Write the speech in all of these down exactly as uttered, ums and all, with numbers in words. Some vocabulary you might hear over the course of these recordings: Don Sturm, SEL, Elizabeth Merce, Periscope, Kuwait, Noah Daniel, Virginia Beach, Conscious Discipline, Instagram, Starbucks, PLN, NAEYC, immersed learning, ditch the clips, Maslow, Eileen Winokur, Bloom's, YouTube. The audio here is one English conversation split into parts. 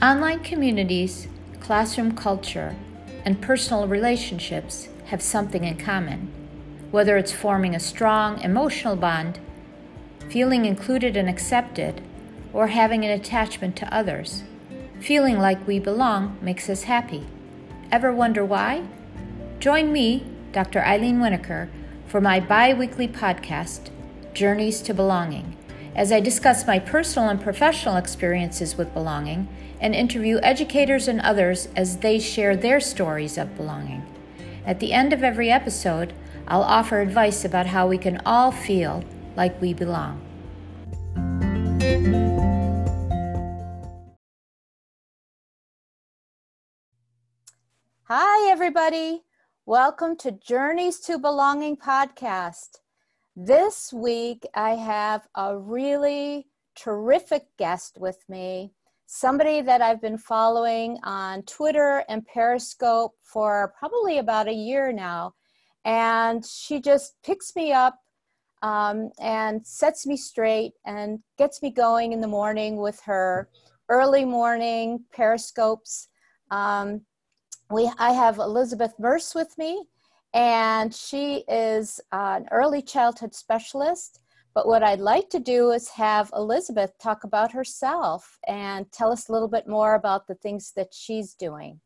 Online communities, classroom culture, and personal relationships have something in common, whether it's forming a strong emotional bond, feeling included and accepted, or having an attachment to others. Feeling like we belong makes us happy. Ever wonder why? Join me, Doctor Eileen Winokur, for my bi-weekly podcast, Journeys to Belonging, as I discuss my personal and professional experiences with belonging and interview educators and others as they share their stories of belonging. At the end of every episode, I'll offer advice about how we can all feel like we belong. Hi, everybody. Welcome to Journeys to Belonging podcast. This week, I have a really terrific guest with me, somebody that I've been following on Twitter and Periscope for probably about a year now. And she just picks me up Um, and sets me straight and gets me going in the morning with her early morning Periscopes. Um, we, I have Elizabeth Merce with me, and she is uh, an early childhood specialist. But what I'd like to do is have Elizabeth talk about herself and tell us a little bit more about the things that she's doing.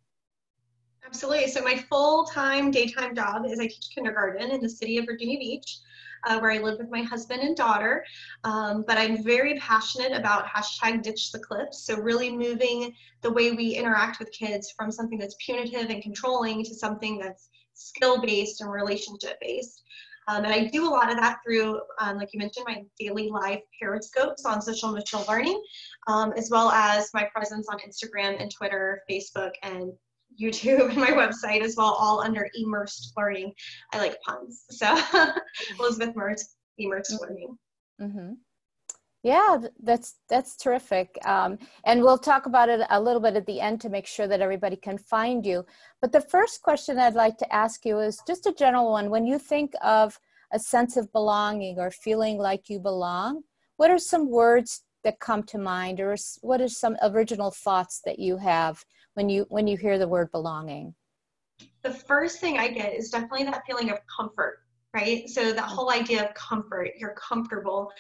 Absolutely. So my full-time daytime job is I teach kindergarten in the city of Virginia Beach, Uh, where I live with my husband and daughter, um, but I'm very passionate about hashtag ditch the clips, so really moving the way we interact with kids from something that's punitive and controlling to something that's skill-based and relationship-based. Um, and I do a lot of that through, um, like you mentioned, my daily live Periscopes on social and emotional learning, um, as well as my presence on Instagram and Twitter, Facebook, and YouTube, and my website as well, all under immersed learning. I like puns. So Elizabeth Merce, immersed learning. Mm-hmm. Yeah, that's that's terrific. Um, and we'll talk about it a little bit at the end to make sure that everybody can find you. But the first question I'd like to ask you is just a general one. When you think of a sense of belonging or feeling like you belong, what are some words that come to mind, or what are some original thoughts that you have when you when you hear the word belonging? The first thing I get is definitely that feeling of comfort, right? So that whole idea of comfort, you're comfortable.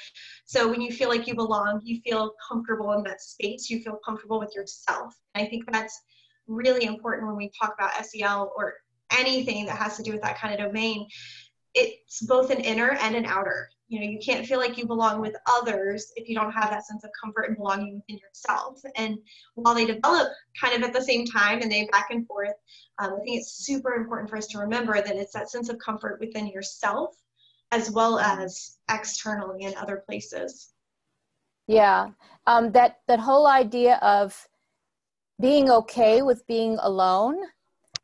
So when you feel like you belong, you feel comfortable in that space, you feel comfortable with yourself. And I think that's really important when we talk about S E L or anything that has to do with that kind of domain. It's both an inner and an outer. You know, you can't feel like you belong with others if you don't have that sense of comfort and belonging within yourself. And while they develop kind of at the same time and they back and forth, um, I think it's super important for us to remember that it's that sense of comfort within yourself as well as externally in other places. Yeah, um, that, that whole idea of being okay with being alone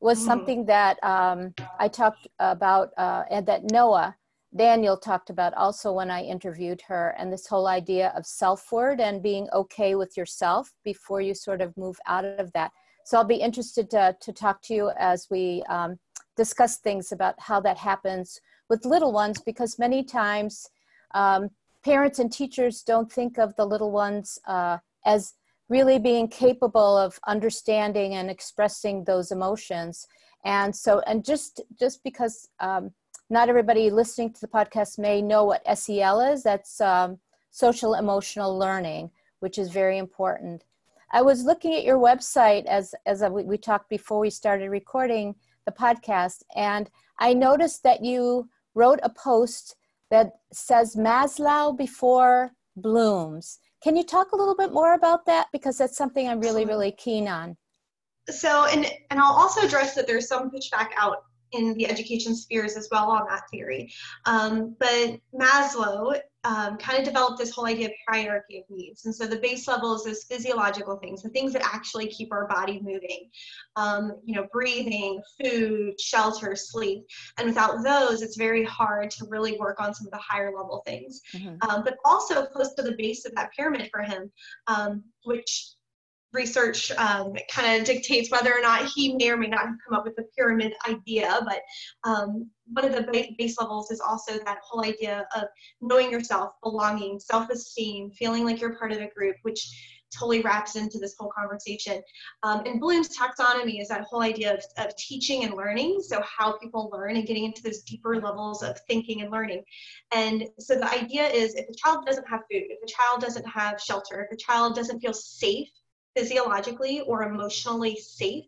was something that um, I talked about uh, and that Noah Daniel talked about also when I interviewed her, and this whole idea of self-word and being okay with yourself before you sort of move out of that. So I'll be interested to, to talk to you as we um, discuss things about how that happens with little ones, because many times um, parents and teachers don't think of the little ones uh, as really being capable of understanding and expressing those emotions. And so, and just, just because um, not everybody listening to the podcast may know what S E L is, that's um, social emotional learning, which is very important. I was looking at your website as, as we, we talked before we started recording the podcast, and I noticed that you wrote a post that says Maslow before Bloom's. Can you talk a little bit more about that? Because that's something I'm really, really keen on. So, and, and I'll also address that there's some pushback out in the education spheres as well on that theory. Um, but Maslow um, kind of developed this whole idea of hierarchy of needs. And so the base level is those physiological things, the things that actually keep our body moving, um, you know, breathing, food, shelter, sleep. And without those, it's very hard to really work on some of the higher level things. Mm-hmm. Um, but also close to the base of that pyramid for him, um, which research um, kind of dictates whether or not he may or may not have come up with the pyramid idea, but um, one of the base levels is also that whole idea of knowing yourself, belonging, self-esteem, feeling like you're part of a group, which totally wraps into this whole conversation. Um, and Bloom's taxonomy is that whole idea of, of teaching and learning, so how people learn and getting into those deeper levels of thinking and learning. And so the idea is, if a child doesn't have food, if a child doesn't have shelter, if a child doesn't feel safe, physiologically or emotionally safe,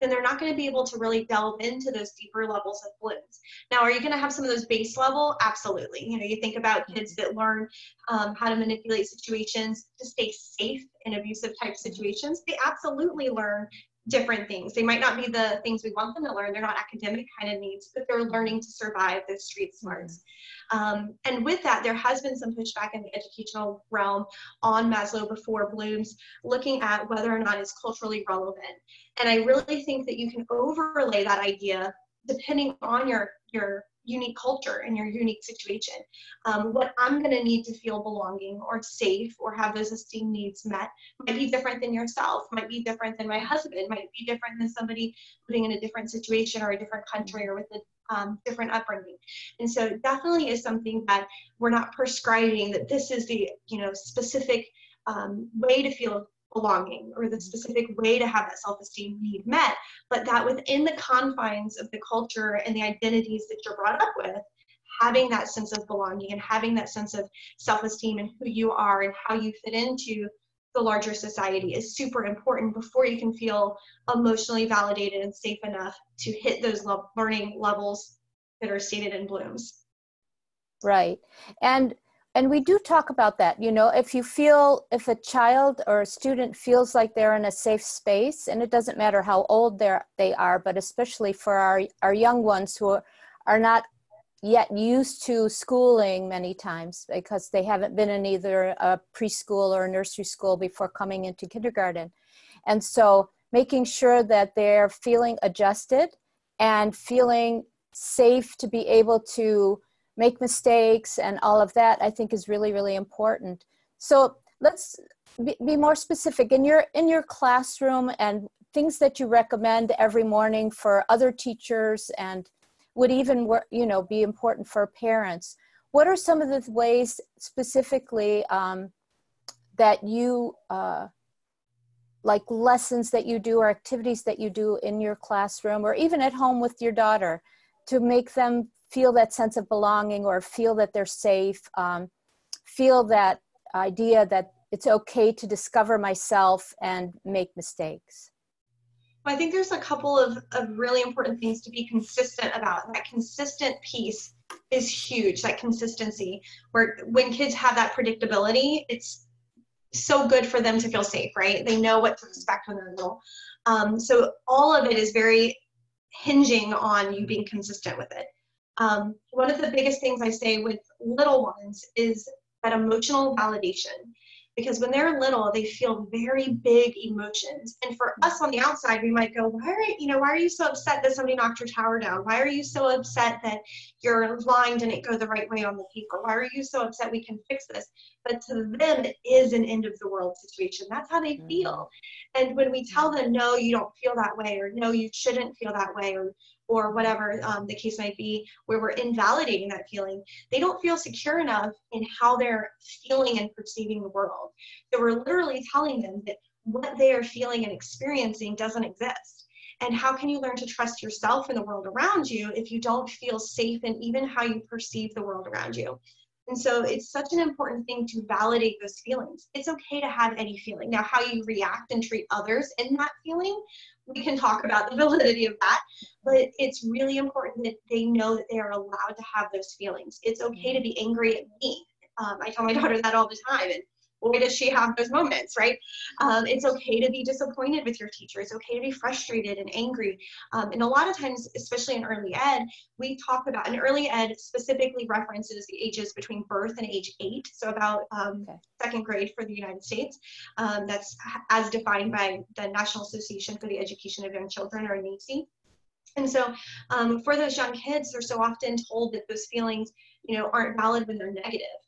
then they're not going to be able to really delve into those deeper levels of Bloom's. Now, are you going to have some of those base level? Absolutely. You know, you think about kids that learn um, how to manipulate situations to stay safe in abusive type situations. They absolutely learn different things. They might not be the things we want them to learn. They're not academic kind of needs, but they're learning to survive those street smarts. Um, and with that, there has been some pushback in the educational realm on Maslow before Bloom's, looking at whether or not it's culturally relevant. And I really think that you can overlay that idea depending on your, your unique culture and your unique situation. Um, what I'm going to need to feel belonging or safe or have those esteem needs met might be different than yourself, might be different than my husband, might be different than somebody living in a different situation or a different country or with a Um, different upbringing. And so it definitely is something that we're not prescribing that this is the, you know, specific um, way to feel belonging or the specific way to have that self-esteem need met, but that within the confines of the culture and the identities that you're brought up with, having that sense of belonging and having that sense of self-esteem and who you are and how you fit into the larger society is super important before you can feel emotionally validated and safe enough to hit those le- learning levels that are stated in Bloom's. Right. And and we do talk about that. You know, if you feel, if a child or a student feels like they're in a safe space, and it doesn't matter how old they're, they are, but especially for our, our young ones who are, are not yet used to schooling many times because they haven't been in either a preschool or a nursery school before coming into kindergarten. And so making sure that they're feeling adjusted and feeling safe to be able to make mistakes and all of that, I think is really, really important. So let's be, be more specific in your, in your classroom and things that you recommend every morning for other teachers and would even work, you know, be important for parents. What are some of the ways specifically um, that you, uh, like lessons that you do or activities that you do in your classroom or even at home with your daughter to make them feel that sense of belonging or feel that they're safe, um, feel that idea that it's okay to discover myself and make mistakes? Well, I think there's a couple of, of really important things to be consistent about. And that consistent piece is huge, that consistency, where when kids have that predictability, it's so good for them to feel safe, right? They know what to expect when they're little. Um, so all of it is very hinging on you being consistent with it. Um, one of the biggest things I say with little ones is that emotional validation. Because when they're little, they feel very big emotions. And for us on the outside, we might go, why are you, you know, why are you so upset that somebody knocked your tower down? Why are you so upset that your line didn't go the right way on the paper? Why are you so upset? We can fix this. But to them, it is an end of the world situation. That's how they feel. And when we tell them, no, you don't feel that way, or no, you shouldn't feel that way, or or whatever um, the case might be, where we're invalidating that feeling, they don't feel secure enough in how they're feeling and perceiving the world. So we're literally telling them that what they are feeling and experiencing doesn't exist. And how can you learn to trust yourself and the world around you if you don't feel safe in even how you perceive the world around you? And so it's such an important thing to validate those feelings. It's okay to have any feeling. Now, how you react and treat others in that feeling, we can talk about the validity of that, but it's really important that they know that they are allowed to have those feelings. It's okay to be angry at me. Um, I tell my daughter that all the time, and boy, does she have those moments, right? Um, it's okay to be disappointed with your teacher. It's okay to be frustrated and angry. Um, and a lot of times, especially in early ed, we talk about, and early ed specifically references the ages between birth and age eight, so about um, okay. second grade for the United States. Um, that's as defined by the National Association for the Education of Young Children, or N A E Y C. And so um, for those young kids, they're so often told that those feelings, you know, aren't valid when they're negative.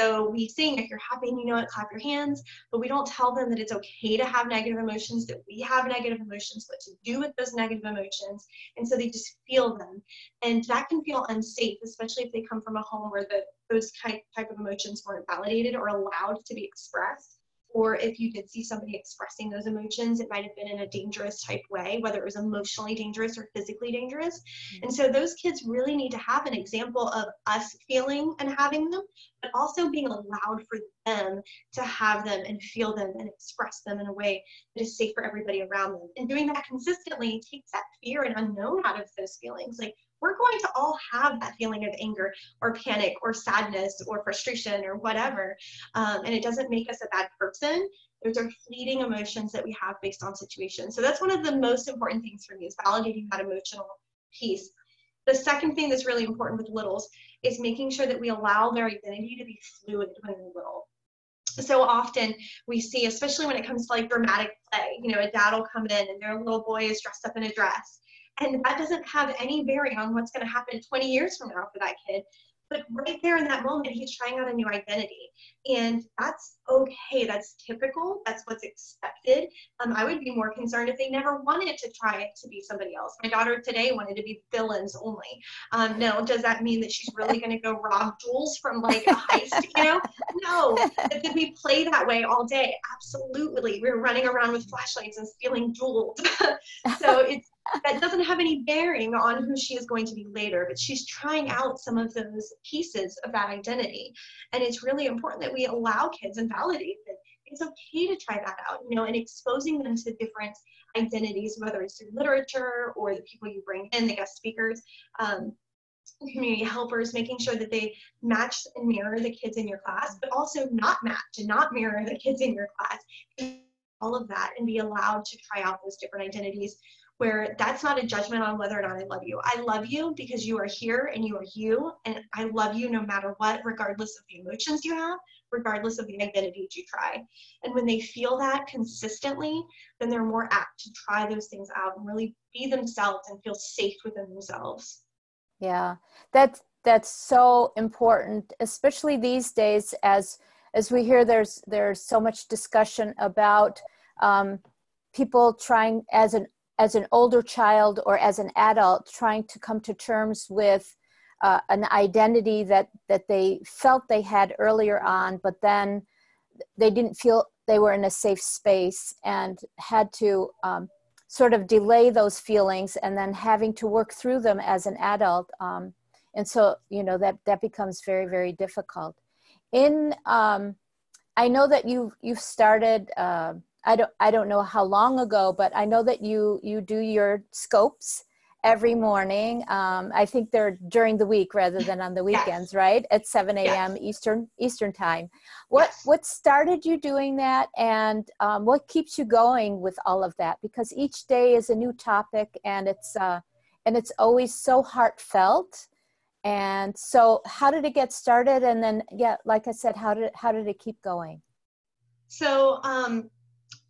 So we sing, if you're happy and you know it, clap your hands, but we don't tell them that it's okay to have negative emotions, that we have negative emotions, what to do with those negative emotions. And so they just feel them. And that can feel unsafe, especially if they come from a home where the, those type, type of emotions weren't validated or allowed to be expressed. or if you did see somebody expressing those emotions, it might have been in a dangerous type way, whether it was emotionally dangerous or physically dangerous. Mm-hmm. And so those kids really need to have an example of us feeling and having them, but also being allowed for them to have them and feel them and express them in a way that is safe for everybody around them. And doing that consistently takes that fear and unknown out of those feelings. Like, we're going to all have that feeling of anger or panic or sadness or frustration or whatever. Um, and it doesn't make us a bad person. Those are fleeting emotions that we have based on situations. So that's one of the most important things for me, is validating that emotional piece. The second thing that's really important with littles is making sure that we allow their identity to be fluid when they're little. So often we see, especially when it comes to like dramatic play, you know, a dad will come in and their little boy is dressed up in a dress. And that doesn't have any bearing on what's going to happen twenty years from now for that kid. But right there in that moment, he's trying out a new identity. And that's okay. That's typical. That's what's expected. Um, I would be more concerned if they never wanted to try to be somebody else. My daughter today wanted to be villains only. Um, no, does that mean that she's really going to go rob jewels from like a heist? You know, no. Did we play that way all day? Absolutely. We were running around with flashlights and stealing jewels. So it's, that doesn't have any bearing on who she is going to be later, but she's trying out some of those pieces of that identity. And it's really important that we allow kids and validate that it's okay to try that out, you know, and exposing them to different identities, whether it's through literature or the people you bring in, the guest speakers, um, community helpers, making sure that they match and mirror the kids in your class, but also not match and not mirror the kids in your class, all of that, and be allowed to try out those different identities, where that's not a judgment on whether or not I love you. I love you because you are here and you are you, and I love you no matter what, regardless of the emotions you have, regardless of the identity you try. And when they feel that consistently, then they're more apt to try those things out and really be themselves and feel safe within themselves. Yeah, that's, that's so important, especially these days as, as we hear there's, there's so much discussion about um, people trying as an as an older child or as an adult trying to come to terms with uh, an identity that, that they felt they had earlier on, but then they didn't feel they were in a safe space and had to um, sort of delay those feelings and then having to work through them as an adult. Um, and so, you know, that, that becomes very, very difficult. In, um, I know that you've, you've started, uh, I don't, I don't know how long ago, but I know that you, you do your scopes every morning. Um, I think they're during the week rather than on the weekends, yes. Right? At seven a m Yes. Eastern, Eastern time. What, yes. What started you doing that, and um, what keeps you going with all of that? Because each day is a new topic, and it's, uh, and it's always so heartfelt. And so how did it get started? And then, yeah, like I said, how did, how did it keep going? So, um,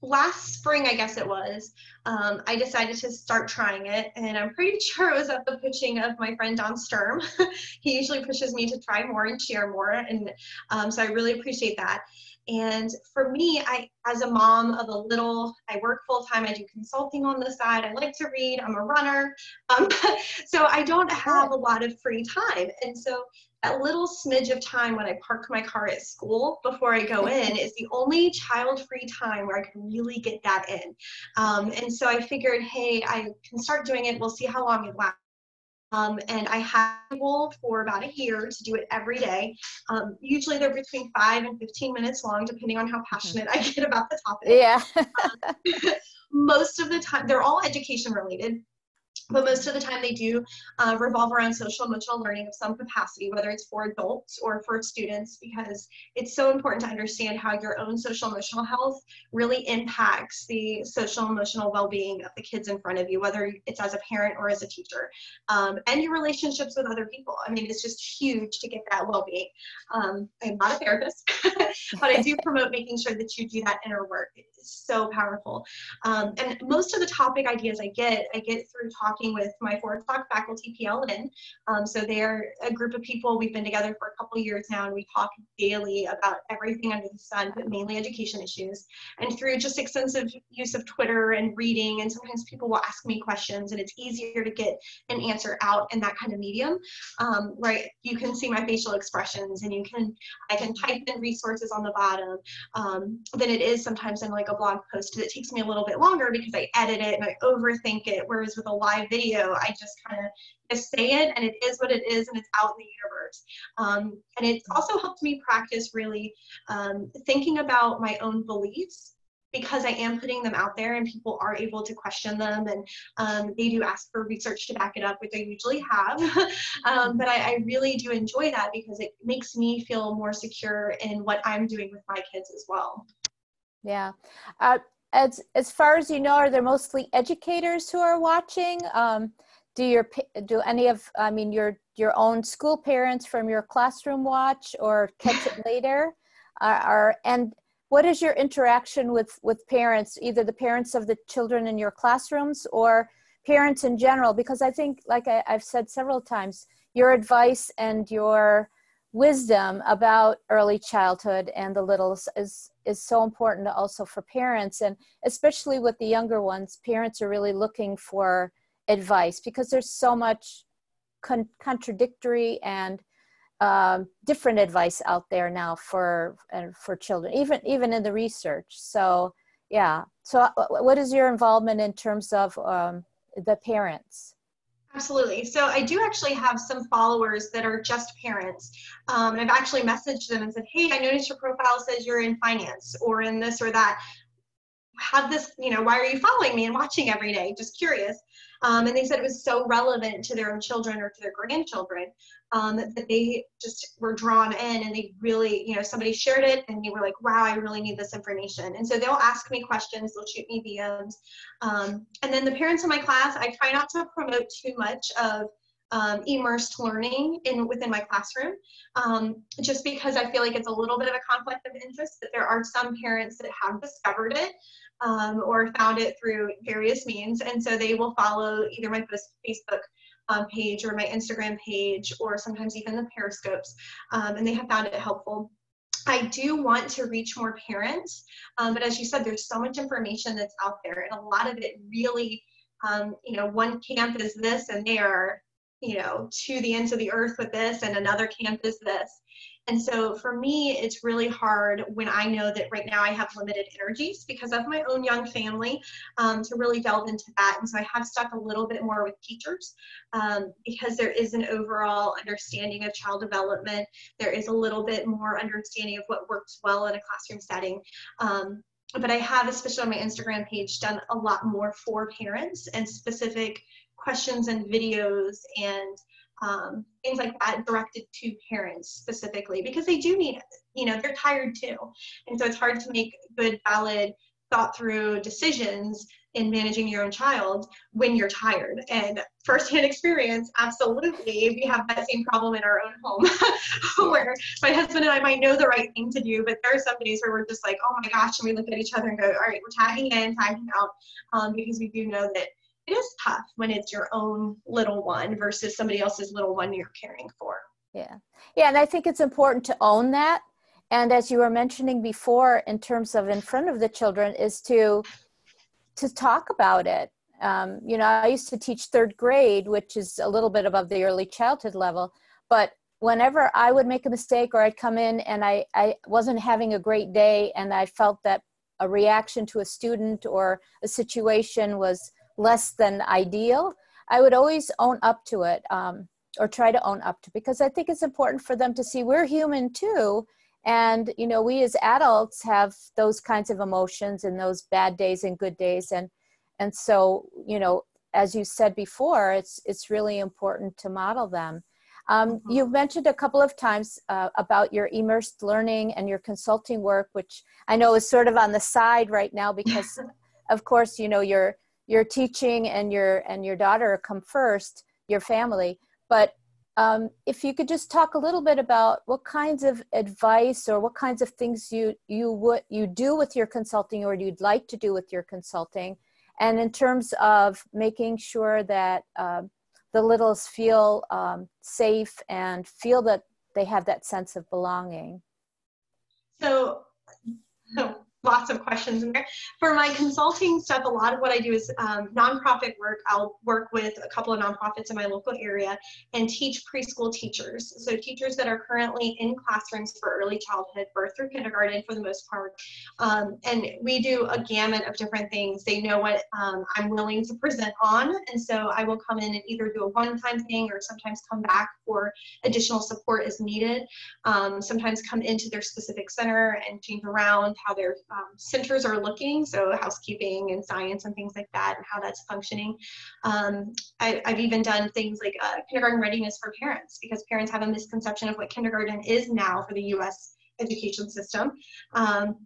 last spring, I guess it was, um, I decided to start trying it, and I'm pretty sure it was at the pitching of my friend Don Sturm. He usually pushes me to try more and share more, and um, so I really appreciate that. And for me, I, as a mom of a little, I work full-time, I do consulting on the side, I like to read, I'm a runner, um, so I don't have a lot of free time, and so that little smidge of time when I park my car at school before I go in is the only child-free time where I can really get that in. Um, and so I figured, hey, I can start doing it. We'll see how long it lasts. Um, and I had a goal for about a year to do it every day. Um, usually they're between five and fifteen minutes long, depending on how passionate I get about the topic. Yeah. um, most of the time, they're all education-related. But most of the time they do uh, revolve around social emotional learning of some capacity, whether it's for adults or for students, because it's so important to understand how your own social emotional health really impacts the social emotional well-being of the kids in front of you, whether it's as a parent or as a teacher, um, and your relationships with other people. I mean, it's just huge to get that well-being. Um, I'm not a therapist, but I do promote making sure that you do that inner work. It's so powerful. Um, and most of the topic ideas I get, I get through talking working with my four o'clock faculty, P L N. Um, so they're a group of people, we've been together for a couple of years now, and we talk daily about everything under the sun, but mainly education issues. And through just extensive use of Twitter and reading, and sometimes people will ask me questions, and it's easier to get an answer out in that kind of medium, um, right? You can see my facial expressions, and you can, I can type in resources on the bottom um, than it is sometimes in like a blog post. It takes me a little bit longer because I edit it and I overthink it, whereas with a live video, I just kind of just say it, and it is what it is, and it's out in the universe. Um, and it's also helped me practice really um, thinking about my own beliefs, because I am putting them out there and people are able to question them, and um, they do ask for research to back it up, which I usually have. um, but I, I really do enjoy that because it makes me feel more secure in what I'm doing with my kids as well. Yeah. Uh, as, as far as you know, are there mostly educators who are watching? Um, do your, do any of, I mean, your, your own school parents from your classroom watch or catch it later? Uh, are, and, What is your interaction with, with parents, either the parents of the children in your classrooms or parents in general? Because I think, like I, I've said several times, your advice and your wisdom about early childhood and the littles is, is so important also for parents. And especially with the younger ones, parents are really looking for advice because there's so much con- contradictory and Um, different advice out there now for uh, for children, even even in the research. So yeah. So what is your involvement in terms of um, the parents? Absolutely. So I do actually have some followers that are just parents. Um, and I've actually messaged them and said, hey, I noticed your profile says you're in finance or in this or that. Have this, you know, why are you following me and watching every day? Just curious. Um, and they said it was so relevant to their own children or to their grandchildren um, that, that they just were drawn in, and they really, you know, somebody shared it and they were like, wow, I really need this information. And so they'll ask me questions, they'll shoot me D Ms. Um, and then the parents in my class, I try not to promote too much of Um, immersed learning in within my classroom, um, just because I feel like it's a little bit of a conflict of interest, that there are some parents that have discovered it um, or found it through various means, and so they will follow either my Facebook um, page or my Instagram page, or sometimes even the Periscopes, um, and they have found it helpful. I do want to reach more parents, um, but as you said, there's so much information that's out there, and a lot of it really, um, you know, one camp is this and they are, you know, to the ends of the earth with this, and another camp is this. And so for me, it's really hard when I know that right now I have limited energies because of my own young family um, to really delve into that. And so I have stuck a little bit more with teachers um, because there is an overall understanding of child development. There is a little bit more understanding of what works well in a classroom setting. Um, but I have, especially on my Instagram page, done a lot more for parents and specific questions and videos and um, things like that directed to parents specifically, because they do need, you know, they're tired too. And so it's hard to make good, valid, thought through decisions in managing your own child when you're tired. And firsthand experience, absolutely, we have that same problem in our own home where my husband and I might know the right thing to do, but there are some days where we're just like, oh my gosh, and we look at each other and go, all right, we're tagging in, tagging out, um, because we do know that it is tough when it's your own little one versus somebody else's little one you're caring for. Yeah. Yeah. And I think it's important to own that. And as you were mentioning before, in terms of in front of the children, is to, to talk about it. Um, you know, I used to teach third grade, which is a little bit above the early childhood level, but whenever I would make a mistake or I'd come in and I, I wasn't having a great day and I felt that a reaction to a student or a situation was less than ideal, I would always own up to it, um, or try to own up to, because I think it's important for them to see we're human too. And, you know, we as adults have those kinds of emotions and those bad days and good days. And, and so, you know, as you said before, it's, it's really important to model them. Um, mm-hmm. You've mentioned a couple of times uh, about your immersed learning and your consulting work, which I know is sort of on the side right now, because of course, you know, you're, your teaching and your and your daughter come first, your family. But um, if you could just talk a little bit about what kinds of advice or what kinds of things you you would you do with your consulting, or you'd like to do with your consulting, And in terms of making sure that uh, the littles feel um, safe and feel that they have that sense of belonging. So, so lots of questions in there. For my consulting stuff, a lot of what I do is um, nonprofit work. I'll work with a couple of nonprofits in my local area and teach preschool teachers. So teachers that are currently in classrooms for early childhood, birth through kindergarten for the most part. Um, and we do a gamut of different things. They know what um, I'm willing to present on. And so I will come in and either do a one-time thing or sometimes come back for additional support as needed. Um, sometimes come into their specific center and change around how they're Um, centers are looking, so housekeeping and science and things like that, and how that's functioning. Um, I, I've even done things like uh, kindergarten readiness for parents, because parents have a misconception of what kindergarten is now for the U S education system. Um,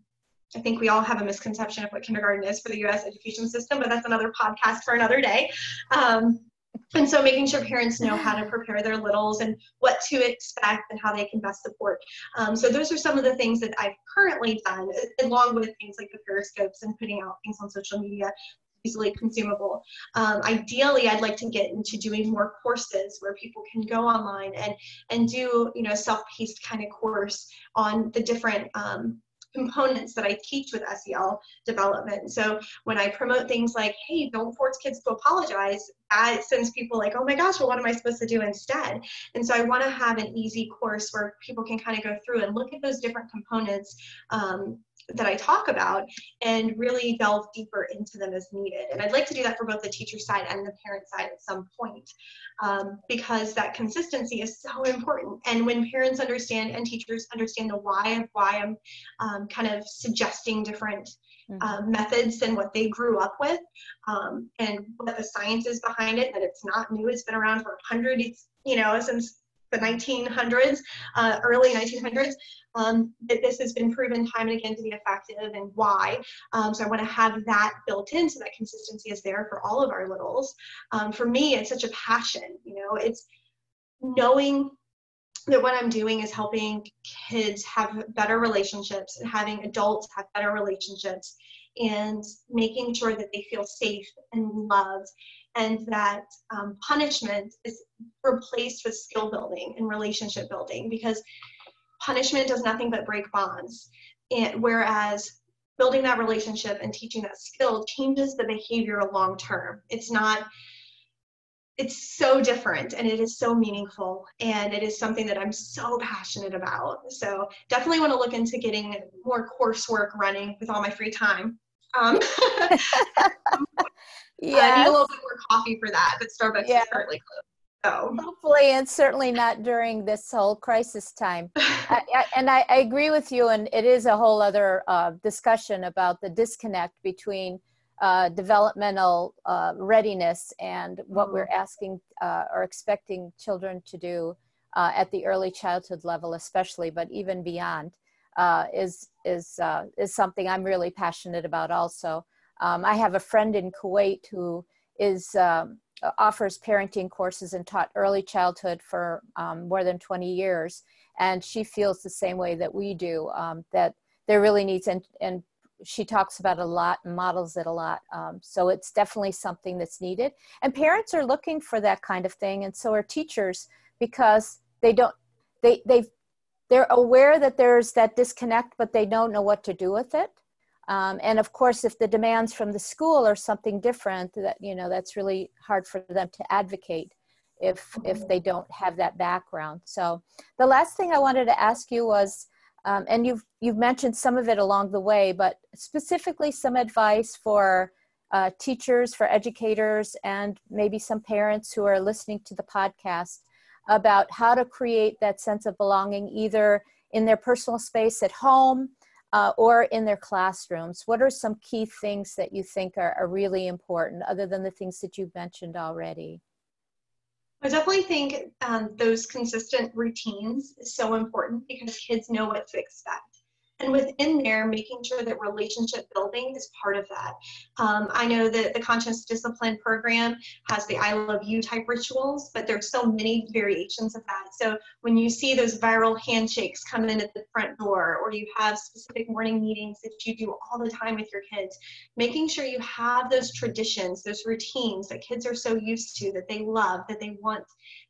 I think we all have a misconception of what kindergarten is for the U S education system, but that's another podcast for another day. Um, And so making sure parents know how to prepare their littles and what to expect and how they can best support. Um, so those are some of the things that I've currently done, along with things like the Periscopes and putting out things on social media, easily consumable. Um, ideally, I'd like to get into doing more courses where people can go online and, and do, you know, self-paced kind of course on the different um, components that I teach with S E L development. So when I promote things like, hey, don't force kids to apologize, that sends people like, oh my gosh, well, what am I supposed to do instead? And so I want to have an easy course where people can kind of go through and look at those different components um, that I talk about and really delve deeper into them as needed. And I'd like to do that for both the teacher side and the parent side at some point, um, because that consistency is so important. And when parents understand and teachers understand the why of why I'm um, kind of suggesting different uh, methods than what they grew up with, um, and what the science is behind it, that it's not new, it's been around for a hundred, it's, you know, since the nineteen hundreds, uh, early nineteen hundreds, um, that this has been proven time and again to be effective and why. Um, so I want to have that built in so that consistency is there for all of our littles. Um, for me, it's such a passion, you know, it's knowing that what I'm doing is helping kids have better relationships and having adults have better relationships and making sure that they feel safe and loved, and that um, punishment is replaced with skill building and relationship building, because punishment does nothing but break bonds. And whereas building that relationship and teaching that skill changes the behavior long term. It's not, it's so different, and it is so meaningful, and it is something that I'm so passionate about. So definitely want to look into getting more coursework running with all my free time. Um, yeah, I need a little bit more coffee for that, but Starbucks yeah. is currently closed. So hopefully, and certainly not during this whole crisis time. I, I, and I, I agree with you, and it is a whole other uh, discussion about the disconnect between uh, developmental uh, readiness and what mm. we're asking uh, or expecting children to do uh, at the early childhood level, especially, but even beyond. Uh, is is uh, is something I'm really passionate about. Also, um, I have a friend in Kuwait who is um, offers parenting courses and taught early childhood for um, more than twenty years, and she feels the same way that we do. Um, that there really needs, and and she talks about it a lot and models it a lot. Um, so it's definitely something that's needed, and parents are looking for that kind of thing, and so are teachers, because they don't they they've. They're aware that there's that disconnect, but they don't know what to do with it. Um, and of course, if the demands from the school are something different, that, you know, that's really hard for them to advocate if, if they don't have that background. So the last thing I wanted to ask you was, um, and you've, you've mentioned some of it along the way, but specifically some advice for uh, teachers, for educators, and maybe some parents who are listening to the podcast, about how to create that sense of belonging, either in their personal space at home uh, or in their classrooms. What are some key things that you think are, are really important, other than the things that you've mentioned already? I definitely think um, those consistent routines is so important, because kids know what to expect. And within there, making sure that relationship building is part of that. Um, I know that the Conscious Discipline program has the I love you type rituals, but there's so many variations of that. So when you see those viral handshakes come in at the front door, or you have specific morning meetings that you do all the time with your kids, making sure you have those traditions, those routines that kids are so used to, that they love, that they want,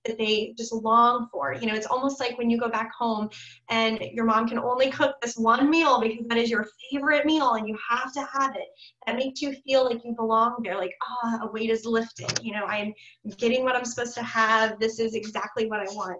that they just long for. You know, it's almost like when you go back home and your mom can only cook this one meal because that is your favorite meal and you have to have it. That makes you feel like you belong there, like, ah, oh, a weight is lifted. You know, I'm getting what I'm supposed to have. This is exactly what I want.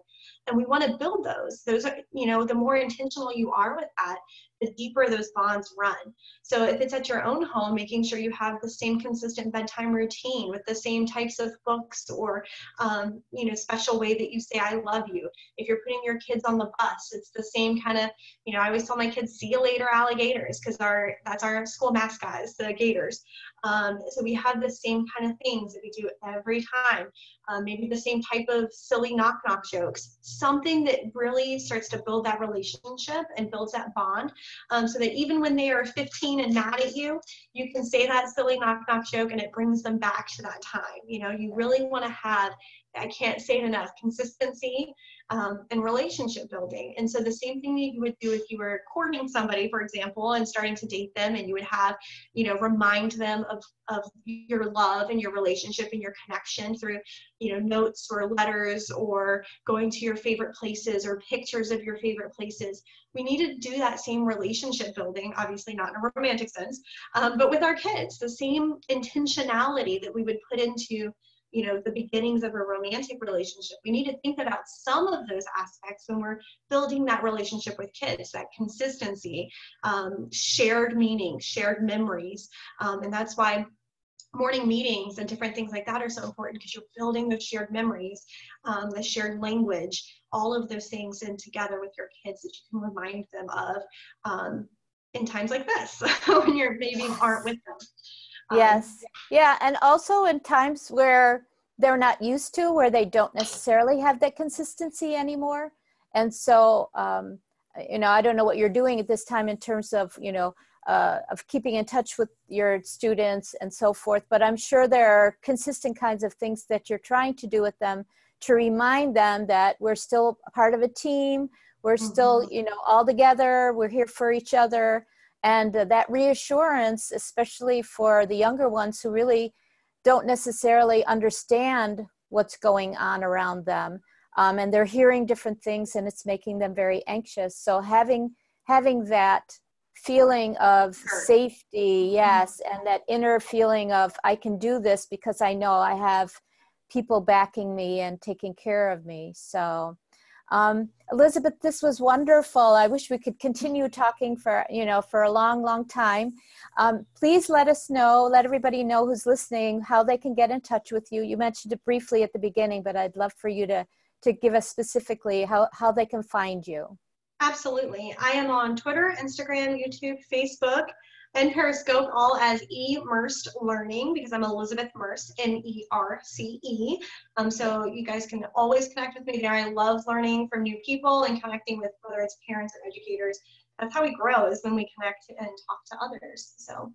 And we want to build those. Those are, you know, the more intentional you are with that, the deeper those bonds run. So if it's at your own home, making sure you have the same consistent bedtime routine with the same types of books or, um, you know, special way that you say, I love you. If you're putting your kids on the bus, it's the same kind of, you know, I always tell my kids, see you later, alligators, because our that's our school mascot is the gators. Um, so we have the same kind of things that we do every time. Uh, maybe the same type of silly knock-knock jokes, something that really starts to build that relationship and builds that bond, um, so that even when they are fifteen and mad at you, you can say that silly knock-knock joke and it brings them back to that time. You know, you really want to have, I can't say it enough, consistency um, and relationship building. And so the same thing that you would do if you were courting somebody, for example, and starting to date them, and you would have, you know, remind them of, of your love and your relationship and your connection through, you know, notes or letters or going to your favorite places or pictures of your favorite places. We need to do that same relationship building, obviously not in a romantic sense, um, but with our kids, the same intentionality that we would put into, you know, the beginnings of a romantic relationship. We need to think about some of those aspects when we're building that relationship with kids, that consistency, um, shared meaning, shared memories. Um, and that's why morning meetings and different things like that are so important, because you're building those shared memories, um, the shared language, all of those things in together with your kids that you can remind them of um, in times like this when you're maybe aren't with them. Yes. Yeah. And also in times where they're not used to, where they don't necessarily have that consistency anymore. And so, um, you know, I don't know what you're doing at this time in terms of, you know, uh, of keeping in touch with your students and so forth, but I'm sure there are consistent kinds of things that you're trying to do with them to remind them that we're still part of a team. We're mm-hmm. still, you know, all together. We're here for each other. And uh, that reassurance, especially for the younger ones who really don't necessarily understand what's going on around them, um, and they're hearing different things and it's making them very anxious. So having having that feeling of safety, yes, and that inner feeling of I can do this because I know I have people backing me and taking care of me. So. Um, Elizabeth, this was wonderful. I wish we could continue talking for, you know, for a long, long time. Um, please let us know, let everybody know who's listening, how they can get in touch with you. You mentioned it briefly at the beginning, but I'd love for you to, to give us specifically how, how they can find you. Absolutely. I am on Twitter, Instagram, YouTube, Facebook, and Periscope, all as immersed learning, because I'm Elizabeth Merce, N E R C E. Um, so you guys can always connect with me there. I love learning from new people and connecting with whether it's parents or educators. That's how we grow, is when we connect and talk to others. So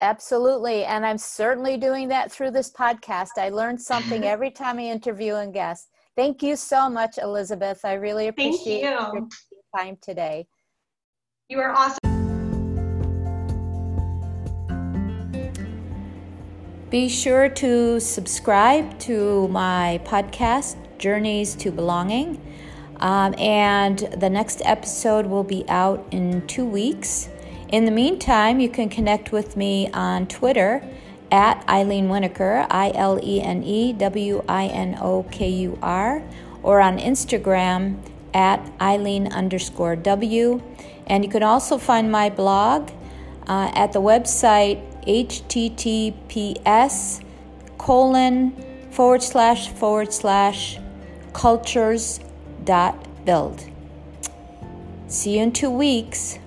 absolutely. And I'm certainly doing that through this podcast. I learn something every time I interview and guest. Thank you so much, Elizabeth. I really appreciate you. your time today. You are awesome. Be sure to subscribe to my podcast, Journeys to Belonging. Um, and the next episode will be out in two weeks. In the meantime, you can connect with me on Twitter at Eileen Winokur, I L E N E W I N O K U R, or on Instagram at Eileen underscore W. And you can also find my blog uh, at the website https colon forward slash forward slash cultures dot build. See you in two weeks.